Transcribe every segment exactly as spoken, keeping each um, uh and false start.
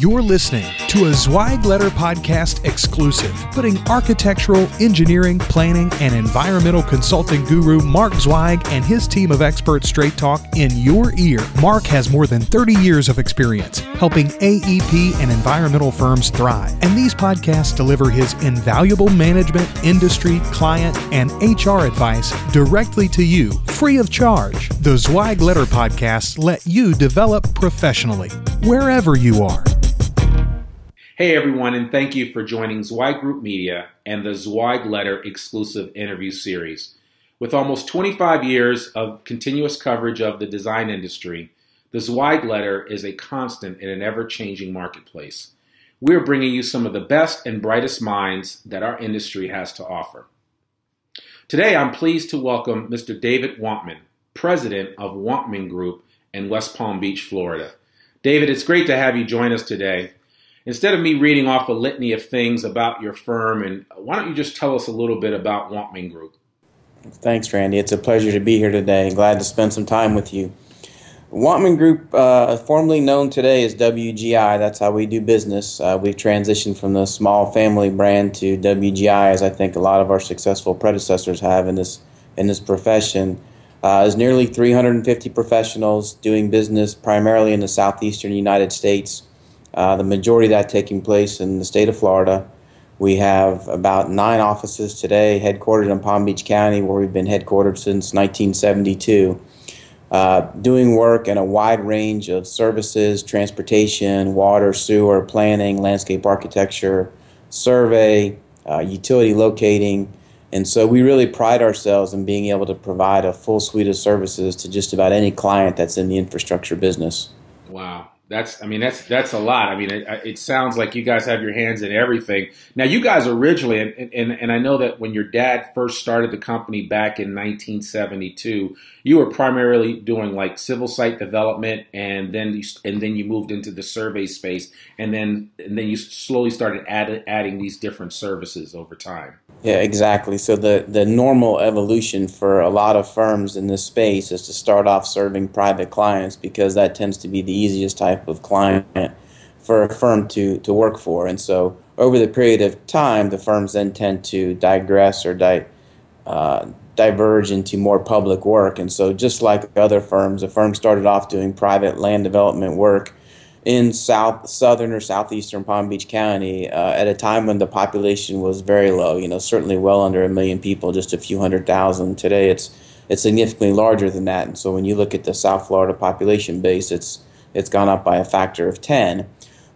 You're listening to a Zweig Letter podcast exclusive, putting architectural, engineering, planning, and environmental consulting guru Mark Zweig and his team of experts straight talk in your ear. Mark has more than thirty years of experience helping A E P and environmental firms thrive, and these podcasts deliver his invaluable management, industry, client, and H R advice directly to you, free of charge. The Zweig Letter podcasts let you develop professionally, wherever you are. Hey everyone, and thank you for joining Zweig Group Media and the Zweig Letter exclusive interview series. With almost twenty-five years of continuous coverage of the design industry, the Zweig Letter is a constant in an ever-changing marketplace. We're bringing you some of the best and brightest minds that our industry has to offer. Today, I'm pleased to welcome Mister David Wantman, President of Wantman Group in West Palm Beach, Florida. David, it's great to have you join us today. Instead of me reading off a litany of things about your firm, and why don't you just tell us a little bit about Wantman Group? Thanks, Randy. It's a pleasure to be here today. Glad to spend some time with you. Wantman Group, uh, formerly known today as W G I, that's how we do business. Uh, we've transitioned from the small family brand to W G I, as I think a lot of our successful predecessors have in this in this profession. Uh, there's nearly three hundred fifty professionals doing business primarily in the southeastern United States. Uh, the majority of that taking place in the state of Florida. We have about nine offices today, headquartered in Palm Beach County, where we've been headquartered since nineteen seventy-two, uh, doing work in a wide range of services, transportation, water, sewer, planning, landscape architecture, survey, uh, utility locating. And so we really pride ourselves in being able to provide a full suite of services to just about any client that's in the infrastructure business. Wow. That's, I mean, that's that's a lot. I mean, it, it sounds like you guys have your hands in everything. Now, you guys originally, and, and, and I know that when your dad first started the company back in nineteen seventy-two, you were primarily doing like civil site development, and then you, and then you moved into the survey space, and then and then you slowly started add, adding these different services over time. Yeah, exactly. So the, the normal evolution for a lot of firms in this space is to start off serving private clients, because that tends to be the easiest type of client for a firm to, to work for. And so over the period of time, the firms then tend to digress or di, uh, diverge into more public work. And so just like other firms, the firm started off doing private land development work in south southern or southeastern Palm Beach County uh, at a time when the population was very low, you know, certainly well under a million people, just a few hundred thousand. Today it's, it's significantly larger than that. And so when you look at the South Florida population base, it's It's gone up by a factor of ten.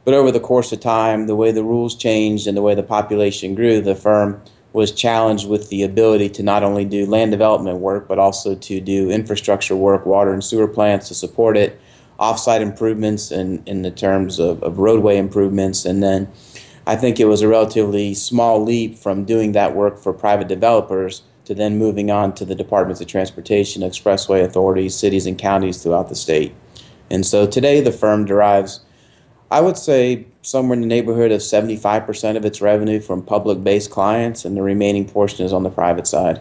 But over the course of time, the way the rules changed and the way the population grew, the firm was challenged with the ability to not only do land development work, but also to do infrastructure work, water and sewer plants to support it, off-site improvements in, in the terms of, of roadway improvements. And then I think it was a relatively small leap from doing that work for private developers to then moving on to the departments of transportation, expressway authorities, cities and counties throughout the state. And so today the firm derives, I would say, somewhere in the neighborhood of seventy-five percent of its revenue from public-based clients, and the remaining portion is on the private side.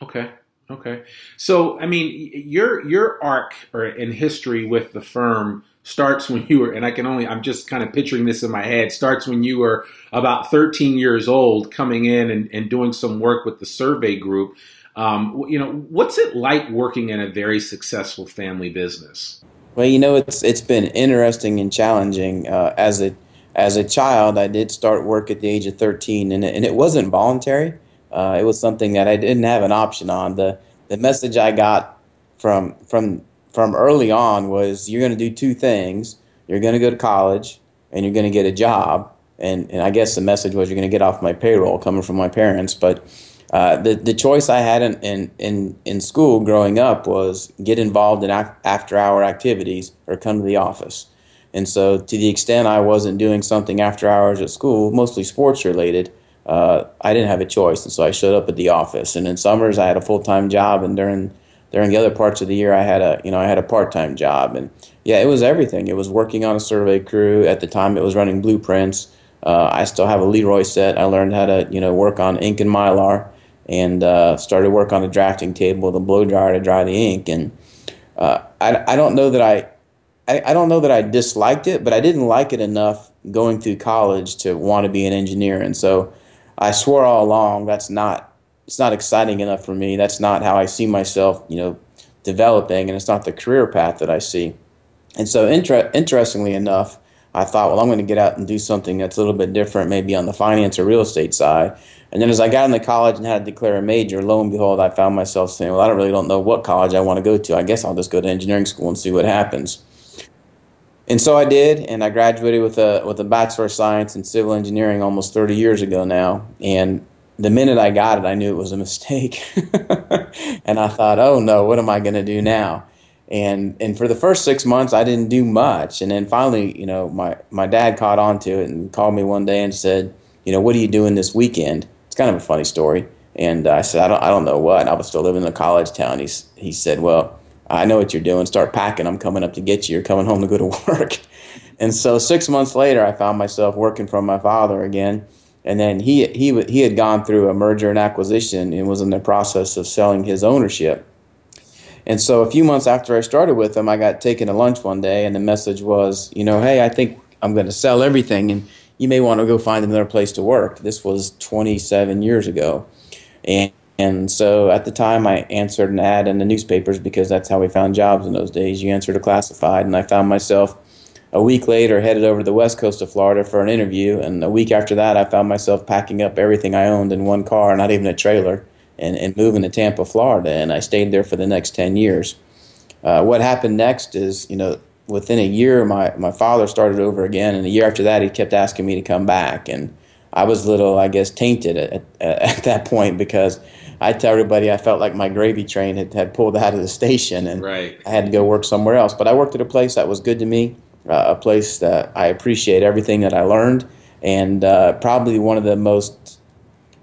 Okay, okay. So, I mean, your your arc or in history with the firm starts when you were, and I can only, I'm just kind of picturing this in my head, starts when you were about thirteen years old, coming in and, and doing some work with the survey group. Um, you know, what's it like working in a very successful family business? Well, you know, it's it's been interesting and challenging. Uh, as a as a child, I did start work at the age of thirteen, and it, and it wasn't voluntary. Uh, it was something that I didn't have an option on. The the message I got from from from early on was you're going to do two things. You're going to go to college and you're going to get a job. And, and I guess the message was you're going to get off my payroll coming from my parents. But uh, the, the choice I had in, in, in, in school growing up was get involved in ac- after-hour activities or come to the office. And so to the extent I wasn't doing something after hours at school, mostly sports-related, uh, I didn't have a choice. And so I showed up at the office. And in summers, I had a full-time job. And during during the other parts of the year, I had a you know I had a part-time job. And yeah, it was everything. It was working on a survey crew. At the time, it was running blueprints. Uh, I still have a Leroy set. I learned how to you know work on ink and Mylar, and uh, started work on the drafting table with a blow dryer to dry the ink. And uh, I, I don't know that I, I I don't know that I disliked it, but I didn't like it enough going through college to want to be an engineer. And so I swore all along that's not it's not exciting enough for me. That's not how I see myself, you know, developing, and it's not the career path that I see. And so inter- interestingly enough, I thought, well, I'm going to get out and do something that's a little bit different, maybe on the finance or real estate side. And then as I got into college and had to declare a major, lo and behold, I found myself saying, well, I don't really don't know what college I want to go to. I guess I'll just go to engineering school and see what happens. And so I did, and I graduated with a with a Bachelor of Science in Civil Engineering almost thirty years ago now. And the minute I got it, I knew it was a mistake. And I thought, oh, no, what am I going to do now? And and for the first six months, I didn't do much. And then finally, you know, my, my dad caught on to it and called me one day and said, you know, what are you doing this weekend? It's kind of a funny story. And I said, I don't I don't know what. And I was still living in a college town. He's, he said, well, I know what you're doing. Start packing. I'm coming up to get you. You're coming home to go to work. And so six months later, I found myself working for my father again. And then he he he had gone through a merger and acquisition and was in the process of selling his ownership. And so a few months after I started with him, I got taken to lunch one day, and the message was, you know, hey, I think I'm going to sell everything, and you may want to go find another place to work. This was twenty-seven years ago. And and so at the time, I answered an ad in the newspapers because that's how we found jobs in those days. You answered a classified, and I found myself a week later headed over to the west coast of Florida for an interview, and a week after that, I found myself packing up everything I owned in one car, not even a trailer. And, and moving to Tampa, Florida, and I stayed there for the next ten years. Uh, what happened next is, you know, within a year, my, my father started over again, and a year after that, he kept asking me to come back. And I was a little, I guess, tainted at, at, at that point because I tell everybody I felt like my gravy train had, had pulled out of the station, and right. I had to go work somewhere else. But I worked at a place that was good to me, uh, a place that I appreciate everything that I learned, and uh, probably one of the most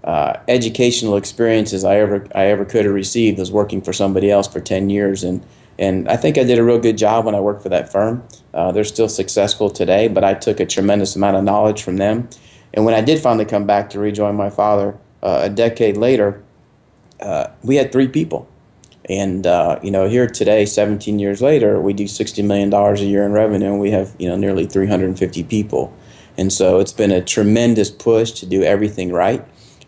Uh, educational experiences I ever I ever could have received was working for somebody else for ten years, and and I think I did a real good job when I worked for that firm. Uh, they're still successful today, but I took a tremendous amount of knowledge from them. And when I did finally come back to rejoin my father uh, a decade later, uh, we had three people, and uh, you know here today, seventeen years later, we do sixty million dollars a year in revenue, and we have you know nearly three hundred fifty people, and so it's been a tremendous push to do everything right.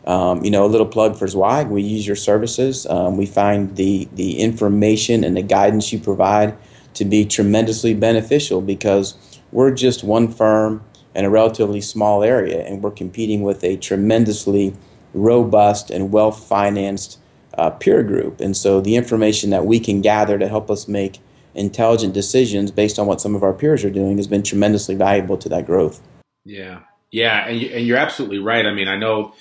Um, you know, a little plug for Zweig. We use your services. Um, we find the, the information and the guidance you provide to be tremendously beneficial because we're just one firm in a relatively small area, and we're competing with a tremendously robust and well-financed uh, peer group. And so the information that we can gather to help us make intelligent decisions based on what some of our peers are doing has been tremendously valuable to that growth. Yeah. Yeah. And, you, and you're absolutely right. I mean, I know...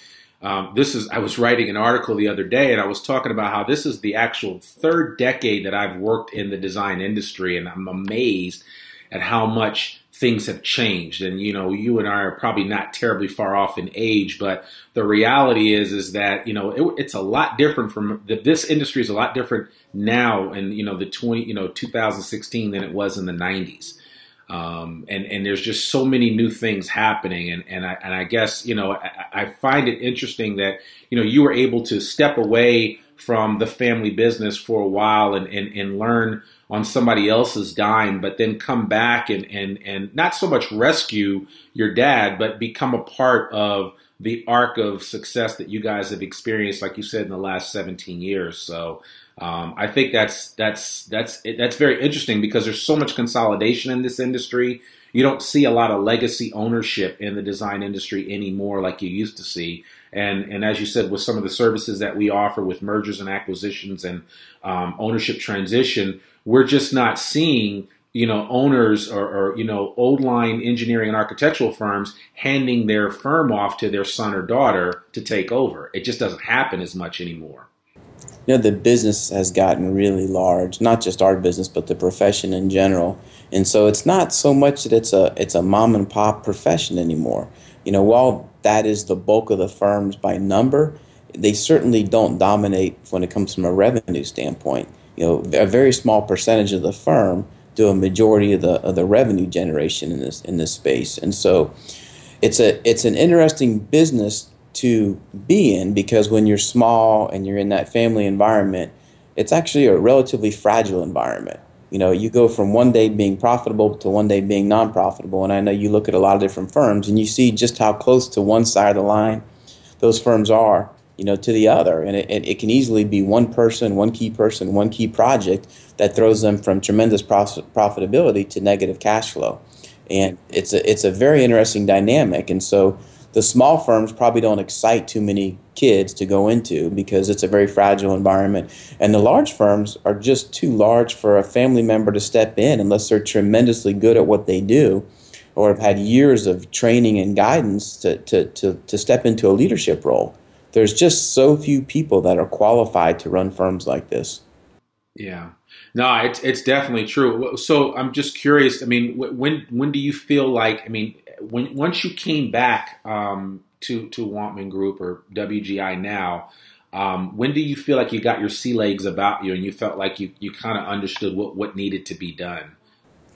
Um, this is, I was writing an article the other day, and I was talking about how this is the actual third decade that I've worked in the design industry, and I'm amazed at how much things have changed. And, you know, you and I are probably not terribly far off in age, but the reality is, is that, you know, it, it's a lot different from the, this industry is a lot different now in, you know, the twenty, you know, twenty sixteen than it was in the nineties. Um, and, and there's just so many new things happening. And, and I, and I guess, you know, I, I find it interesting that, you know, you were able to step away from the family business for a while and, and, and learn on somebody else's dime, but then come back and, and, and not so much rescue your dad, but become a part of the arc of success that you guys have experienced, like you said, in the last seventeen years. So um, I think that's that's that's that's very interesting because there's so much consolidation in this industry. You don't see a lot of legacy ownership in the design industry anymore like you used to see. And and as you said, with some of the services that we offer with mergers and acquisitions and um, ownership transition, we're just not seeing, you know, owners or, or, you know, old line engineering and architectural firms handing their firm off to their son or daughter to take over. It just doesn't happen as much anymore. You know, the business has gotten really large, not just our business, but the profession in general. And so it's not so much that it's a it's a mom and pop profession anymore. You know, while that is the bulk of the firms by number, they certainly don't dominate when it comes from a revenue standpoint. You know, a very small percentage of the firm do a majority of the of the revenue generation in this in this space. And so it's a it's an interesting business to be in because when you're small and you're in that family environment, it's actually a relatively fragile environment. You know, you go from one day being profitable to one day being non-profitable. And I know you look at a lot of different firms and you see just how close to one side of the line those firms are, you know, to the other. And it, it can easily be one person, one key person, one key project that throws them from tremendous prof- profitability to negative cash flow. And it's a, it's a very interesting dynamic. And so the small firms probably don't excite too many kids to go into because it's a very fragile environment. And the large firms are just too large for a family member to step in unless they're tremendously good at what they do or have had years of training and guidance to, to, to, to step into a leadership role. There's just so few people that are qualified to run firms like this. Yeah. No, it's it's definitely true. So I'm just curious. I mean, when when do you feel like, I mean, when once you came back um, to to Wantman Group or W G I now, um, when do you feel like you got your sea legs about you and you felt like you, you kind of understood what, what needed to be done?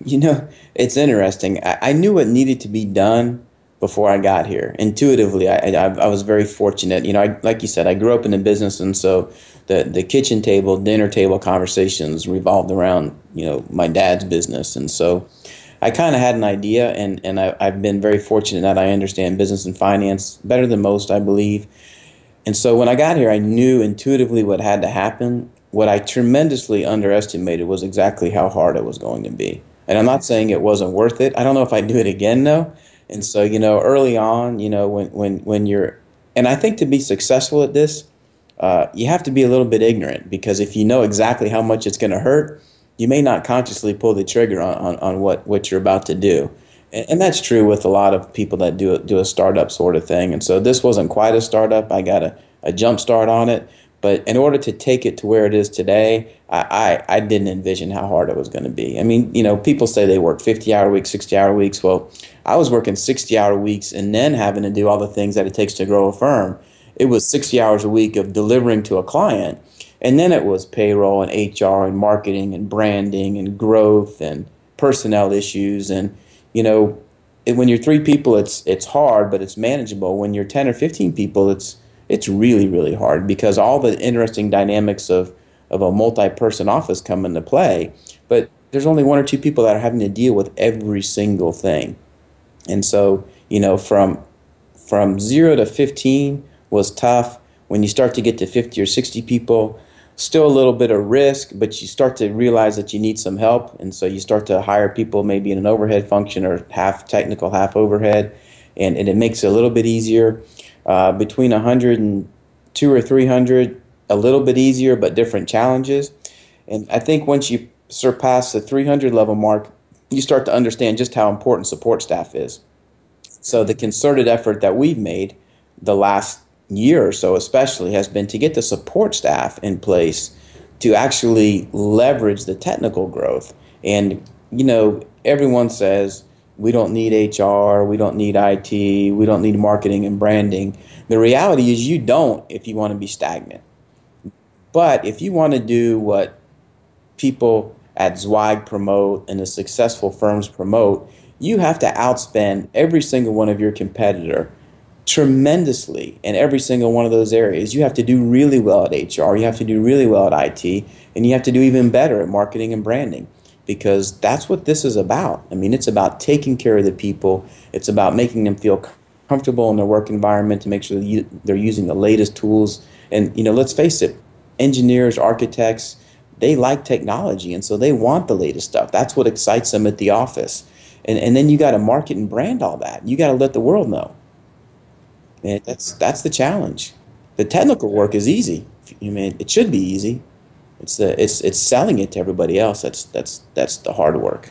You know, it's interesting. I, I knew what needed to be done before I got here. Intuitively, I, I, I was very fortunate. You know, I, like you said, I grew up in the business, and so the, the kitchen table, dinner table conversations revolved around, you know, my dad's business. And so I kind of had an idea, and, and I, I've been very fortunate that I understand business and finance better than most, I believe. And so when I got here, I knew intuitively what had to happen. What I tremendously underestimated was exactly how hard it was going to be. And I'm not saying it wasn't worth it. I don't know if I'd do it again, though. And so, you know, early on, you know, when, when, when you're – and I think to be successful at this, uh, you have to be a little bit ignorant because if you know exactly how much it's going to hurt, you may not consciously pull the trigger on, on, on what, what you're about to do. And, and that's true with a lot of people that do a, do a startup sort of thing. And so this wasn't quite a startup. I got a, a jump start on it. But in order to take it to where it is today, I, I, I didn't envision how hard it was going to be. I mean, you know, people say they work fifty-hour weeks, sixty-hour weeks. Well, I was working sixty-hour weeks and then having to do all the things that it takes to grow a firm. It was sixty hours a week of delivering to a client. And then it was payroll and H R and marketing and branding and growth and personnel issues. And, you know, it, when you're three people, it's it's hard, but it's manageable. When you're ten or fifteen people, it's it's really, really hard because all the interesting dynamics of, of a multi-person office come into play. But there's only one or two people that are having to deal with every single thing. And so, you know, from from zero to fifteen was tough. When you start to get to fifty or sixty people, still a little bit of risk, but you start to realize that you need some help. And so you start to hire people maybe in an overhead function or half technical, half overhead, and, and it makes it a little bit easier. Uh, between one hundred and two or three hundred, a little bit easier, but different challenges. And I think once you surpass the three hundred level mark, you start to understand just how important support staff is. So the concerted effort that we've made the last year or so especially has been to get the support staff in place to actually leverage the technical growth. And, you know, everyone says we don't need H R, we don't need I T, we don't need marketing and branding. The reality is you don't if you want to be stagnant. But if you want to do what people at Zweig promote and the successful firms promote, you have to outspend every single one of your competitor tremendously in every single one of those areas. You have to do really well at H R, you have to do really well at I T, and you have to do even better at marketing and branding because that's what this is about. I mean, it's about taking care of the people. It's about making them feel comfortable in their work environment, to make sure that they're using the latest tools. And, you know, let's face it, engineers, architects, they like technology, and so they want the latest stuff. That's what excites them at the office. And, and then you got to market and brand all that. You got to let the world know. And that's, that's the challenge. The technical work is easy. I mean, it should be easy. It's the it's it's selling it to everybody else. That's that's that's the hard work.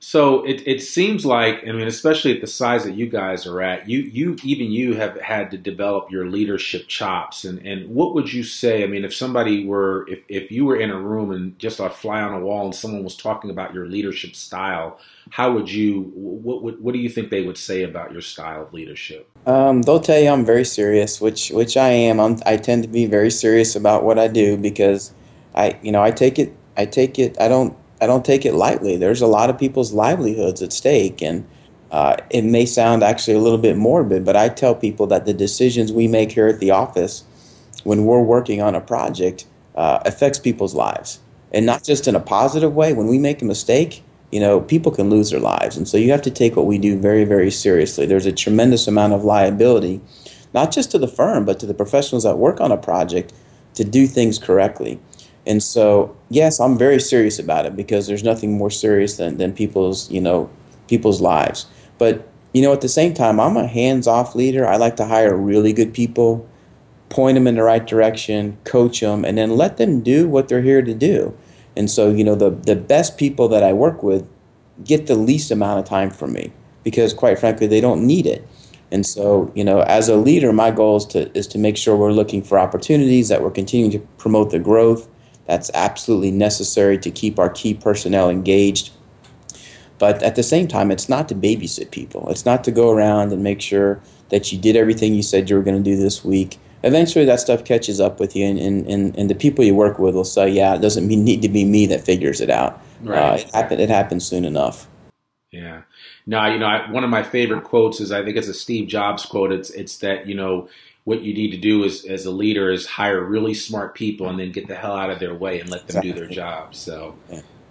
So it it seems like, I mean, especially at the size that you guys are at, you you even you have had to develop your leadership chops. And, and what would you say? I mean, if somebody were if, if you were in a room and just a fly on a wall and someone was talking about your leadership style, how would you what what, what do you think they would say about your style of leadership? Um, they'll tell you I'm very serious, which which I am. I'm, I tend to be very serious about what I do because. I, you know, I take it, I take it, I don't, I don't take it lightly. There's a lot of people's livelihoods at stake, and uh, it may sound actually a little bit morbid, but I tell people that the decisions we make here at the office when we're working on a project uh, affects people's lives, and not just in a positive way. When we make a mistake, you know, people can lose their lives, and so you have to take what we do very, very seriously. There's a tremendous amount of liability, not just to the firm, but to the professionals that work on a project to do things correctly. And so, yes, I'm very serious about it because there's nothing more serious than, than people's, you know, people's lives. But, you know, at the same time, I'm a hands-off leader. I like to hire really good people, point them in the right direction, coach them, and then let them do what they're here to do. And so, you know, the, the best people that I work with get the least amount of time from me because, quite frankly, they don't need it. And so, you know, as a leader, my goal is to, is to make sure we're looking for opportunities, that we're continuing to promote the growth. That's absolutely necessary to keep our key personnel engaged. But at the same time, it's not to babysit people. It's not to go around and make sure that you did everything you said you were going to do this week. Eventually, that stuff catches up with you, and, and, and the people you work with will say, yeah, it doesn't need to be me that figures it out. Right. Uh, it happened, it happens soon enough. Yeah. No, you know, I, one of my favorite quotes is, I think it's a Steve Jobs quote. It's, it's that, you know, what you need to do is, as a leader is hire really smart people and then get the hell out of their way and let them do their job. So,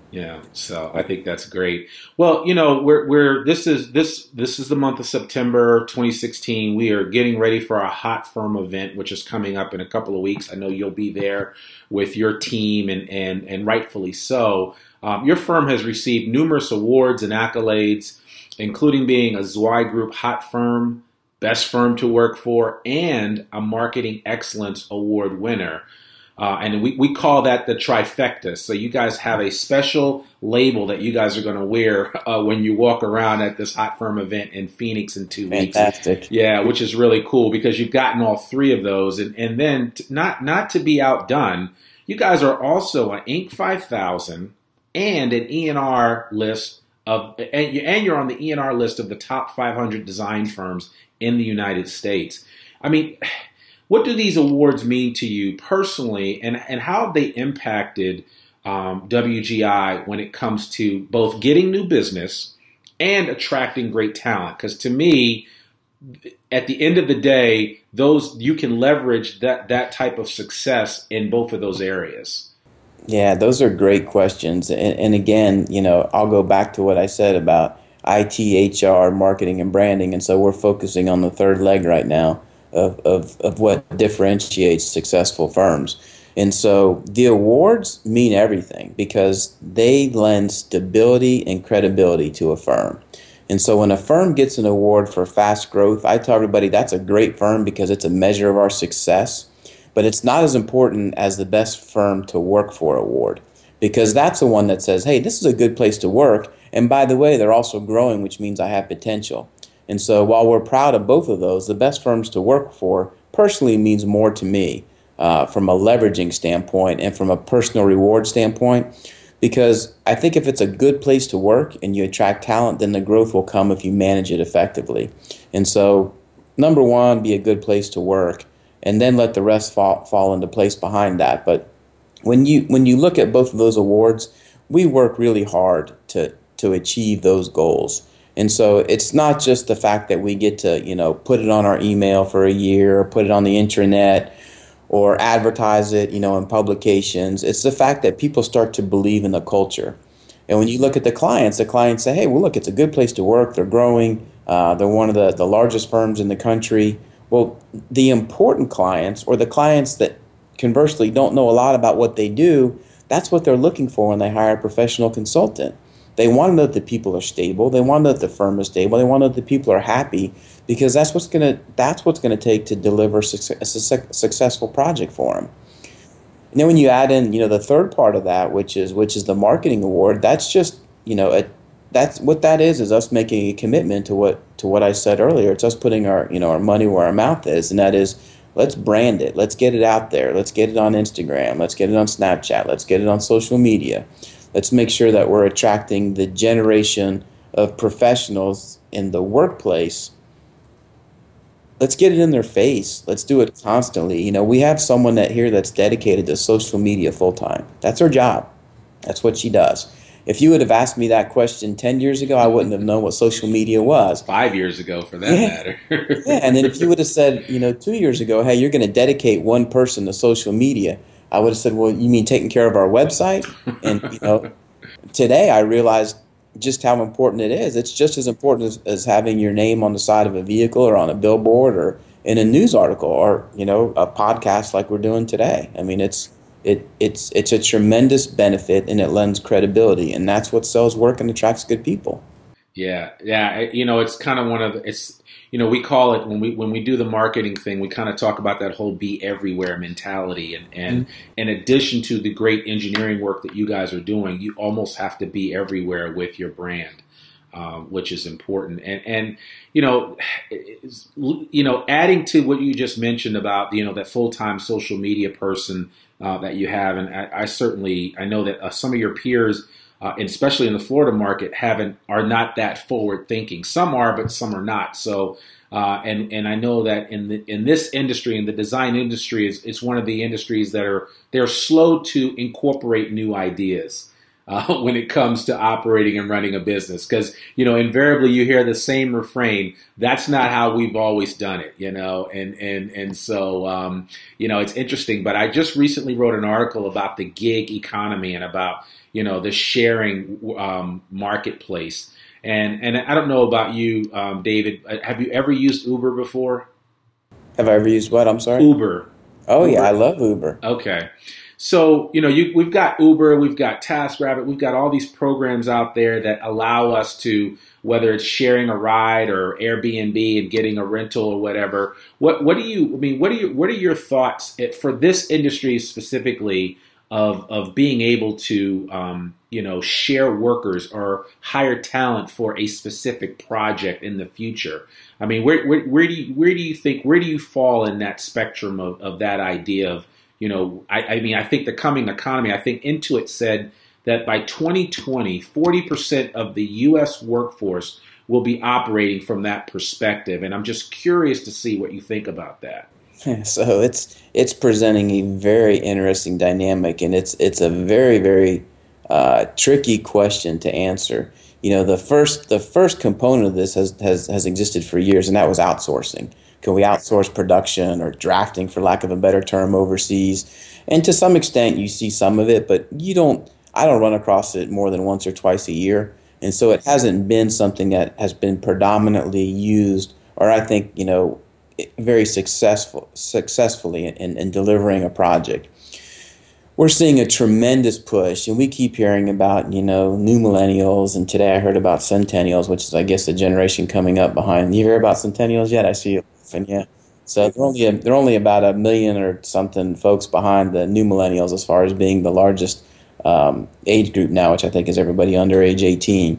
yeah, so I think that's great. Well, you know, we're we're this is this this is the month of September twenty sixteen. We are getting ready for our Hot Firm event, which is coming up in a couple of weeks. I know you'll be there with your team, and and and rightfully so. Um, your firm has received numerous awards and accolades, including being a Zweig Group Hot Firm, Best Firm to Work For, and a Marketing Excellence Award winner. Uh, and we, we call that the trifecta. So you guys have a special label that you guys are going to wear uh, when you walk around at this Hot Firm event in Phoenix in two weeks. Fantastic. Yeah, which is really cool because you've gotten all three of those. And, and then t- not, not to be outdone, you guys are also an Inc five thousand and an E N R list of, and, and you're on the E N R list of the top five hundred design firms in the United States. I mean, what do these awards mean to you personally, and, and how have they impacted um, W G I when it comes to both getting new business and attracting great talent? Because to me, at the end of the day, those you can leverage that, that type of success in both of those areas. Yeah, those are great questions. And, and again, you know, I'll go back to what I said about I T, H R, marketing, and branding, and so we're focusing on the third leg right now of, of, of what differentiates successful firms. And so the awards mean everything because they lend stability and credibility to a firm. And so when a firm gets an award for fast growth, I tell everybody that's a great firm because it's a measure of our success, but it's not as important as the Best Firm to Work For award, because that's the one that says, hey, this is a good place to work. And by the way, they're also growing, which means I have potential. And so while we're proud of both of those, the Best Firms to Work For personally means more to me uh, from a leveraging standpoint and from a personal reward standpoint, because I think if it's a good place to work and you attract talent, then the growth will come if you manage it effectively. And so number one, be a good place to work, and then let the rest fall, fall into place behind that. But When you when you look at both of those awards, we work really hard to to achieve those goals. And so it's not just the fact that we get to, you know, put it on our email for a year, or put it on the intranet, or advertise it, you know, in publications. It's the fact that people start to believe in the culture. And when you look at the clients, the clients say, hey, well, look, it's a good place to work. They're growing. Uh, they're one of the, the largest firms in the country. Well, the important clients, or the clients that conversely don't know a lot about what they do, that's what they're looking for when they hire a professional consultant. They want to know that the people are stable. They want to know that the firm is stable. They want to know that the people are happy, because that's what's going to that's what's going to take to deliver success, a su- successful project for them. And then when you add in, you know, the third part of that, which is which is the marketing award, that's just, you know, a, that's what that is is us making a commitment to what to what I said earlier. It's us putting our, you know, our money where our mouth is, and that is, let's brand it. Let's get it out there. Let's get it on Instagram. Let's get it on Snapchat. Let's get it on social media. Let's make sure that we're attracting the generation of professionals in the workplace. Let's get it in their face. Let's do it constantly. You know, we have someone that here that's dedicated to social media full time. That's her job. That's what she does. If you would have asked me that question ten years ago, I wouldn't have known what social media was. Five years ago, for that yeah. matter. yeah, and then if you would have said, you know, two years ago, hey, you're going to dedicate one person to social media, I would have said, well, you mean taking care of our website? And, you know, today I realized just how important it is. It's just as important as, as having your name on the side of a vehicle or on a billboard or in a news article or, you know, a podcast like we're doing today. I mean, it's... It, it's it's a tremendous benefit, and it lends credibility, and that's what sells work and attracts good people. Yeah, yeah. You know, it's kind of one of the, it's you know we call it when we when we do the marketing thing, we kind of talk about that whole be everywhere mentality, and and mm-hmm. in addition to the great engineering work that you guys are doing, you almost have to be everywhere with your brand, um, which is important. And and you know, you know, adding to what you just mentioned about you know that full-time social media person. Uh, that you have, and I, I certainly I know that uh, some of your peers, uh, especially in the Florida market, haven't are not that forward thinking. Some are, but some are not. So, uh, and and I know that in the, in this industry, in the design industry, is it's one of the industries that are they're slow to incorporate new ideas uh, when it comes to operating and running a business, because you know invariably you hear the same refrain. That's not how we've always done it, you know, and and and so um, you know it's interesting. But I just recently wrote an article about the gig economy and about you know the sharing um, marketplace. And and I don't know about you, um, David. Have you ever used Uber before? Have I ever used what? I'm sorry. Uber. Oh Uber. Yeah, I love Uber. Okay. So, you know, you, we've got Uber, we've got TaskRabbit, we've got all these programs out there that allow us to, whether it's sharing a ride or Airbnb and getting a rental or whatever. What what do you, I mean, what do you, what are your thoughts for this industry specifically of of being able to, um, you know, share workers or hire talent for a specific project in the future? I mean, where where, where do you where do you think where do you fall in that spectrum of, of that idea of You know, I, I mean, I think the coming economy, I think Intuit said that by twenty twenty, forty percent of the U S workforce will be operating from that perspective. And I'm just curious to see what you think about that. So it's it's presenting a very interesting dynamic, and it's it's a very, very uh, tricky question to answer. You know, the first the first component of this has, has, has existed for years, and that was outsourcing. Can we outsource production or drafting, for lack of a better term, overseas? And to some extent, you see some of it, but you don't. I don't run across it more than once or twice a year, and so it hasn't been something that has been predominantly used, or I think you know, very successful, successfully in, in delivering a project. We're seeing a tremendous push, and we keep hearing about you know new millennials, and today I heard about centennials, which is I guess the generation coming up behind. You hear about centennials yet? I see you. And yeah, so they're only a, they're only about a million or something folks behind the new millennials as far as being the largest um, age group now, which I think is everybody under age eighteen.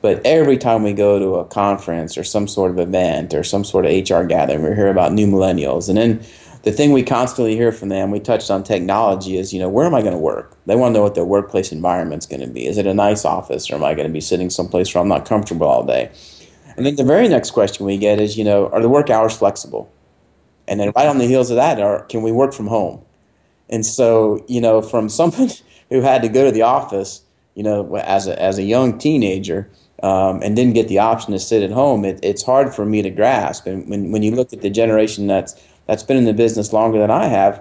But every time we go to a conference or some sort of event or some sort of H R gathering, we hear about new millennials. And then the thing we constantly hear from them, we touched on technology, is you know where am I going to work? They want to know what their workplace environment's going to be. Is it a nice office, or am I going to be sitting someplace where I'm not comfortable all day? And then the very next question we get is, you know, are the work hours flexible? And then right on the heels of that are, can we work from home? And so, you know, from someone who had to go to the office, you know, as a, as a young teenager um, and didn't get the option to sit at home, it, it's hard for me to grasp. And when, when you look at the generation that's that's been in the business longer than I have,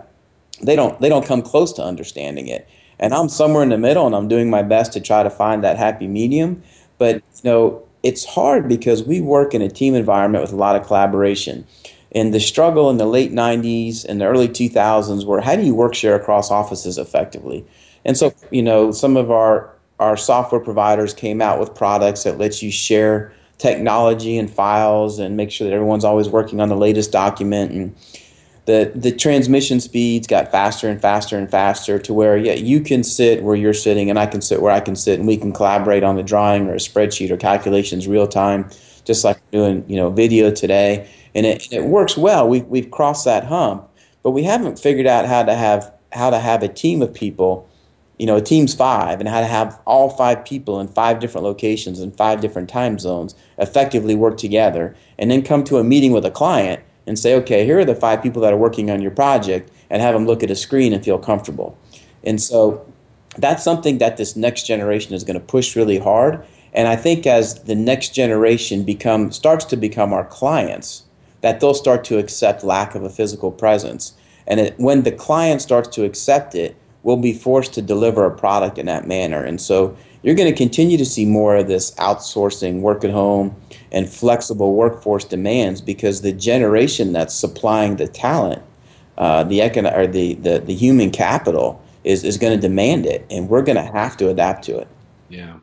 they don't they don't come close to understanding it. And I'm somewhere in the middle, and I'm doing my best to try to find that happy medium. But, you know, it's hard because we work in a team environment with a lot of collaboration. And the struggle in the late nineties and the early two thousands were, how do you work share across offices effectively? And so, you know, some of our, our software providers came out with products that let you share technology and files and make sure that everyone's always working on the latest document. And the, the transmission speeds got faster and faster and faster to where, yeah, you can sit where you're sitting and I can sit where I can sit and we can collaborate on a drawing or a spreadsheet or calculations real time, just like we're doing, you know, video today. And it, and it works well. We've, we've crossed that hump, but we haven't figured out how to have how to have a team of people, you know, a team's five, and how to have all five people in five different locations and five different time zones effectively work together, and then come to a meeting with a client and say, okay, here are the five people that are working on your project, and have them look at a screen and feel comfortable. And so that's something that this next generation is going to push really hard. And I think as the next generation become starts to become our clients, that they'll start to accept lack of a physical presence. And it, when the client starts to accept it, we'll be forced to deliver a product in that manner. And so you're going to continue to see more of this outsourcing, work at home, and flexible workforce demands, because the generation that's supplying the talent, uh, the, econ- or the, the, the human capital, is, is going to demand it, and we're going to have to adapt to it. Yeah.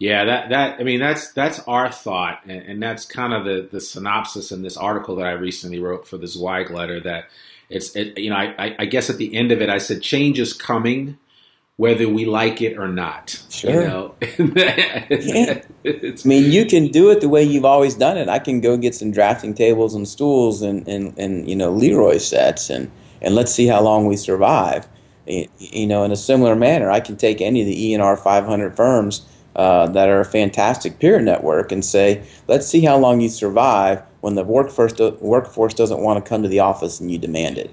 Yeah, that, that I mean, that's that's our thought, and, and that's kind of the, the synopsis in this article that I recently wrote for the Zweig Letter, that it's, it, you know, I, I guess at the end of it, I said, change is coming, whether we like it or not. Sure. You know? Yeah. I mean, you can do it the way you've always done it. I can go get some drafting tables and stools and, and, and you know, Leroy sets, and, and let's see how long we survive. You know, in a similar manner, I can take any of the E N R five hundred firms Uh, that are a fantastic peer network and say, let's see how long you survive when the workforce do- workforce doesn't want to come to the office and you demand it.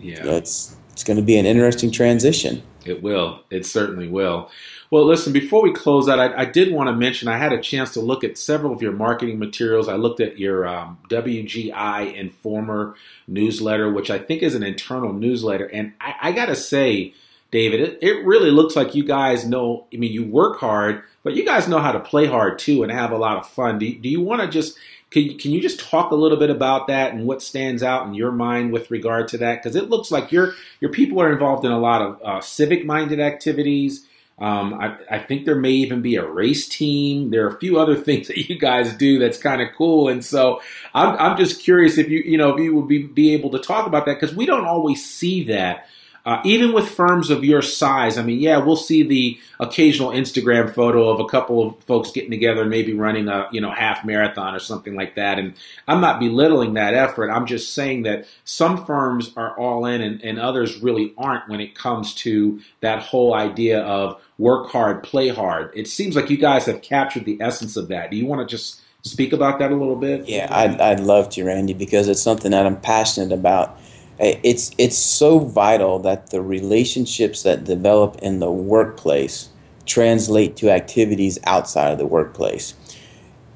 Yeah, so it's it's going to be an interesting transition. It will. It certainly will. Well, listen, before we close out, I, I did want to mention I had a chance to look at several of your marketing materials. I looked at your um, W G I Informer newsletter, which I think is an internal newsletter, and I, I got to say, David, it, it really looks like you guys know, I mean, you work hard, but you guys know how to play hard too and have a lot of fun. Do, do you want to just, can you, can you just talk a little bit about that and what stands out in your mind with regard to that? Because it looks like your your people are involved in a lot of uh, civic-minded activities. Um, I, I think there may even be a race team. There are a few other things that you guys do that's kind of cool. And so I'm, I'm just curious if you, you know, if you would be, be able to talk about that, because we don't always see that. Uh, even with firms of your size, I mean, yeah, we'll see the occasional Instagram photo of a couple of folks getting together and maybe running a, you know, half marathon or something like that. And I'm not belittling that effort. I'm just saying that some firms are all in and, and others really aren't when it comes to that whole idea of work hard, play hard. It seems like you guys have captured the essence of that. Do you want to just speak about that a little bit? Yeah, I'd, I'd love to, Randy, because it's something that I'm passionate about. It's it's so vital that the relationships that develop in the workplace translate to activities outside of the workplace.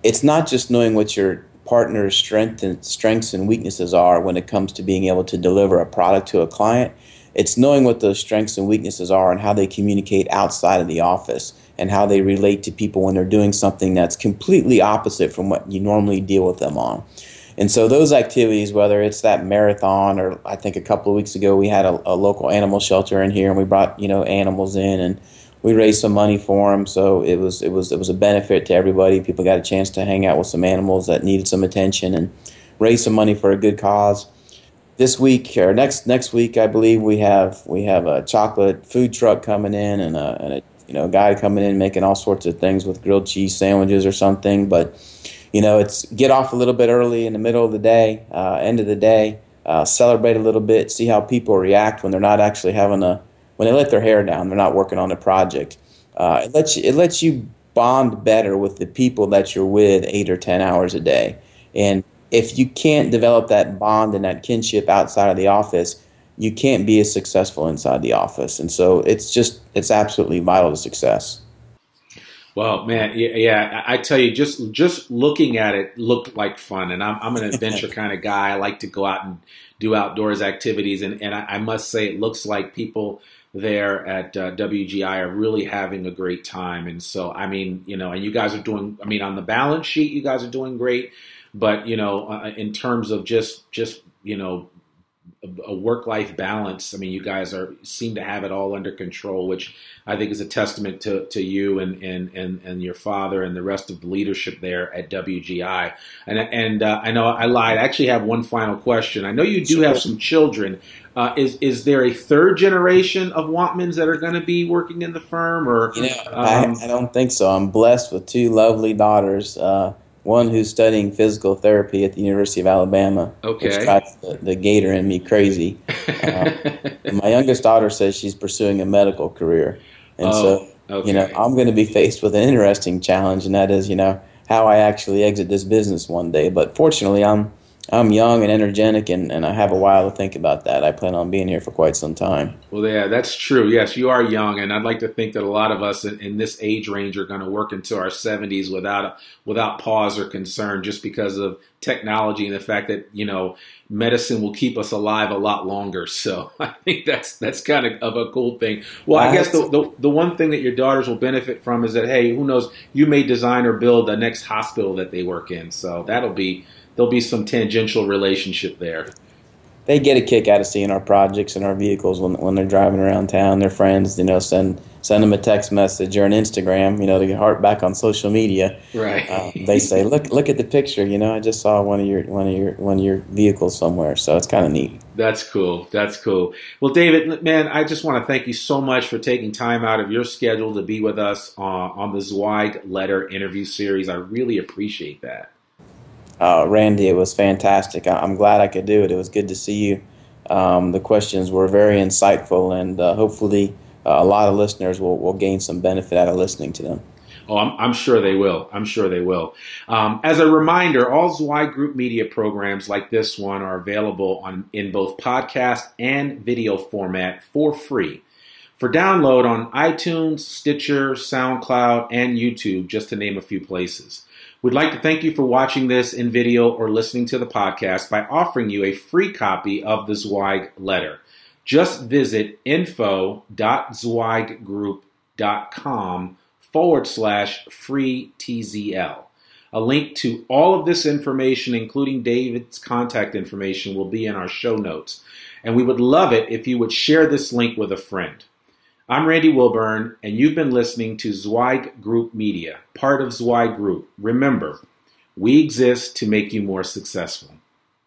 It's not just knowing what your partner's strength and strengths and weaknesses are when it comes to being able to deliver a product to a client. It's knowing what those strengths and weaknesses are and how they communicate outside of the office and how they relate to people when they're doing something that's completely opposite from what you normally deal with them on. And so those activities, whether it's that marathon, or I think a couple of weeks ago we had a, a local animal shelter in here, and we brought, you know, animals in, and we raised some money for them. So it was it was it was a benefit to everybody. People got a chance to hang out with some animals that needed some attention and raise some money for a good cause. This week or next next week, I believe we have we have a chocolate food truck coming in, and a, and a you know guy coming in making all sorts of things with grilled cheese sandwiches or something, but. You know, it's get off a little bit early in the middle of the day, uh, end of the day, uh, celebrate a little bit, see how people react when they're not actually having a, when they let their hair down, they're not working on a project. Uh, it lets you, it lets you bond better with the people that you're with eight or ten hours a day. And if you can't develop that bond and that kinship outside of the office, you can't be as successful inside the office. And so it's just, it's absolutely vital to success. Well, man, yeah, I tell you, just just looking at it looked like fun, and I'm I'm an adventure kind of guy. I like to go out and do outdoors activities, and, and I must say it looks like people there at uh, W G I are really having a great time. And so, I mean, you know, and you guys are doing, I mean, on the balance sheet, you guys are doing great. But, you know, uh, in terms of just, just, you know, a work-life balance, I mean, you guys are seem to have it all under control, which I think is a testament to, to you and, and, and, and your father and the rest of the leadership there at W G I. And and uh, I know I lied. I actually have one final question. I know you do have some children. Uh, is is there a third generation of Wantmans that are going to be working in the firm? Or you know, um, I, I don't think so. I'm blessed with two lovely daughters. Uh, One who's studying physical therapy at the University of Alabama, okay, which drives the, the gator in me crazy. Uh, my youngest daughter says she's pursuing a medical career. And oh, so, okay. you know, I'm going to be faced with an interesting challenge, and that is, you know, how I actually exit this business one day. But fortunately, I'm I'm young and energetic, and, and I have a while to think about that. I plan on being here for quite some time. Well, yeah, that's true. Yes, you are young, and I'd like to think that a lot of us in, in this age range are going to work into our seventies without without pause or concern, just because of technology and the fact that, you know, medicine will keep us alive a lot longer. So I think that's that's kind of, of a cool thing. Well, I guess the, the the one thing that your daughters will benefit from is that, hey, who knows, you may design or build the next hospital that they work in. So that'll be... there'll be some tangential relationship there. They get a kick out of seeing our projects and our vehicles when when they're driving around town. Their friends, you know, send send them a text message or an Instagram, you know, to get heart back on social media. Right. Uh, they say, look, look at the picture. You know, I just saw one of your one of your one of your vehicles somewhere. So it's kind of neat. That's cool. That's cool. Well, David, man, I just want to thank you so much for taking time out of your schedule to be with us uh, on the Zweig Letter interview series. I really appreciate that. Uh, Randy, it was fantastic. I- I'm glad I could do it. It was good to see you. Um, the questions were very insightful, and uh, hopefully uh, a lot of listeners will, will gain some benefit out of listening to them. Oh, I'm, I'm sure they will. I'm sure they will. Um, as a reminder, all Zweig Group media programs like this one are available on in both podcast and video format for free. For download on iTunes, Stitcher, SoundCloud, and YouTube, just to name a few places. We'd like to thank you for watching this in video or listening to the podcast by offering you a free copy of the Zweig Letter. Just visit info.zweiggroup.com forward slash free T Z L. A link to all of this information, including David's contact information, will be in our show notes. And we would love it if you would share this link with a friend. I'm Randy Wilburn, and you've been listening to Zweig Group Media, part of Zweig Group. Remember, we exist to make you more successful.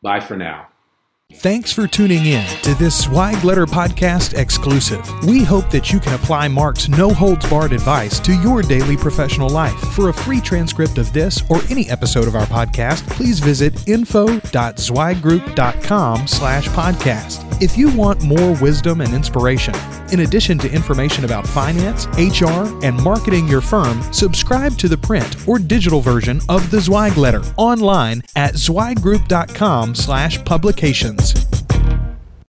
Bye for now. Thanks for tuning in to this Zweig Letter podcast exclusive. We hope that you can apply Mark's no-holds-barred advice to your daily professional life. For a free transcript of this or any episode of our podcast, please visit info.zweiggroup.com slash podcast. If you want more wisdom and inspiration, in addition to information about finance, H R, and marketing your firm, subscribe to the print or digital version of the Zweig Letter online at zweiggroup.com slash publications.